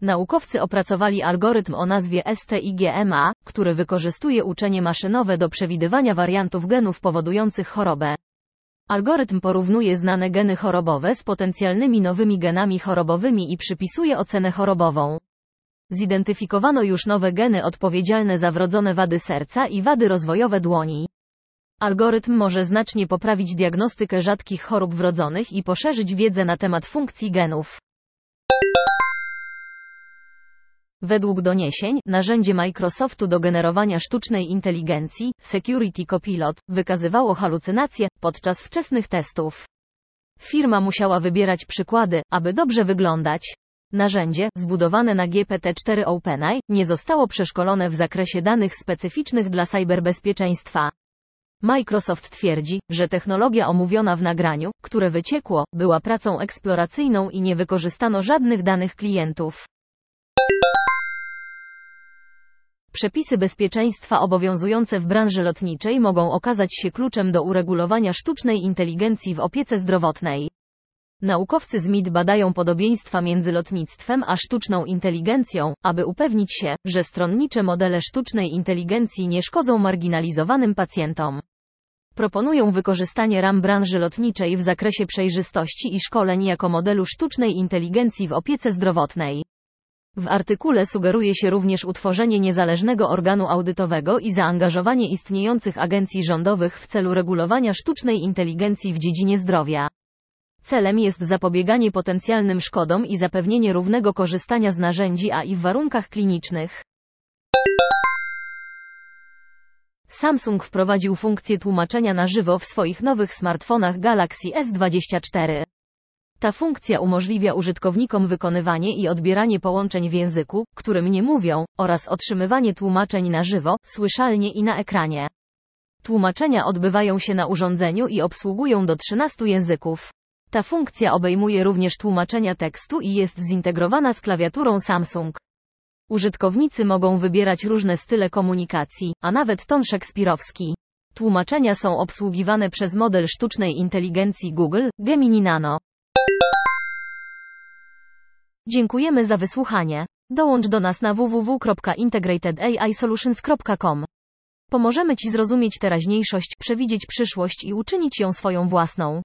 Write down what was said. Naukowcy opracowali algorytm o nazwie STIGMA, który wykorzystuje uczenie maszynowe do przewidywania wariantów genów powodujących chorobę. Algorytm porównuje znane geny chorobowe z potencjalnymi nowymi genami chorobowymi i przypisuje ocenę chorobową. Zidentyfikowano już nowe geny odpowiedzialne za wrodzone wady serca i wady rozwojowe dłoni. Algorytm może znacznie poprawić diagnostykę rzadkich chorób wrodzonych i poszerzyć wiedzę na temat funkcji genów. Według doniesień, narzędzie Microsoftu do generowania sztucznej inteligencji, Security Copilot, wykazywało halucynacje podczas wczesnych testów. Firma musiała wybierać przykłady, aby dobrze wyglądać. Narzędzie, zbudowane na GPT-4 OpenAI, nie zostało przeszkolone w zakresie danych specyficznych dla cyberbezpieczeństwa. Microsoft twierdzi, że technologia omówiona w nagraniu, które wyciekło, była pracą eksploracyjną i nie wykorzystano żadnych danych klientów. Przepisy bezpieczeństwa obowiązujące w branży lotniczej mogą okazać się kluczem do uregulowania sztucznej inteligencji w opiece zdrowotnej. Naukowcy z MIT badają podobieństwa między lotnictwem a sztuczną inteligencją, aby upewnić się, że stronnicze modele sztucznej inteligencji nie szkodzą marginalizowanym pacjentom. Proponują wykorzystanie ram branży lotniczej w zakresie przejrzystości i szkoleń jako modelu sztucznej inteligencji w opiece zdrowotnej. W artykule sugeruje się również utworzenie niezależnego organu audytowego i zaangażowanie istniejących agencji rządowych w celu regulowania sztucznej inteligencji w dziedzinie zdrowia. Celem jest zapobieganie potencjalnym szkodom i zapewnienie równego korzystania z narzędzi AI w warunkach klinicznych. Samsung wprowadził funkcję tłumaczenia na żywo w swoich nowych smartfonach Galaxy S24. Ta funkcja umożliwia użytkownikom wykonywanie i odbieranie połączeń w języku, którym nie mówią, oraz otrzymywanie tłumaczeń na żywo, słyszalnie i na ekranie. Tłumaczenia odbywają się na urządzeniu i obsługują do 13 języków. Ta funkcja obejmuje również tłumaczenia tekstu i jest zintegrowana z klawiaturą Samsung. Użytkownicy mogą wybierać różne style komunikacji, a nawet ton szekspirowski. Tłumaczenia są obsługiwane przez model sztucznej inteligencji Google, Gemini Nano. Dziękujemy za wysłuchanie. Dołącz do nas na www.integratedaisolutions.com. Pomożemy Ci zrozumieć teraźniejszość, przewidzieć przyszłość i uczynić ją swoją własną.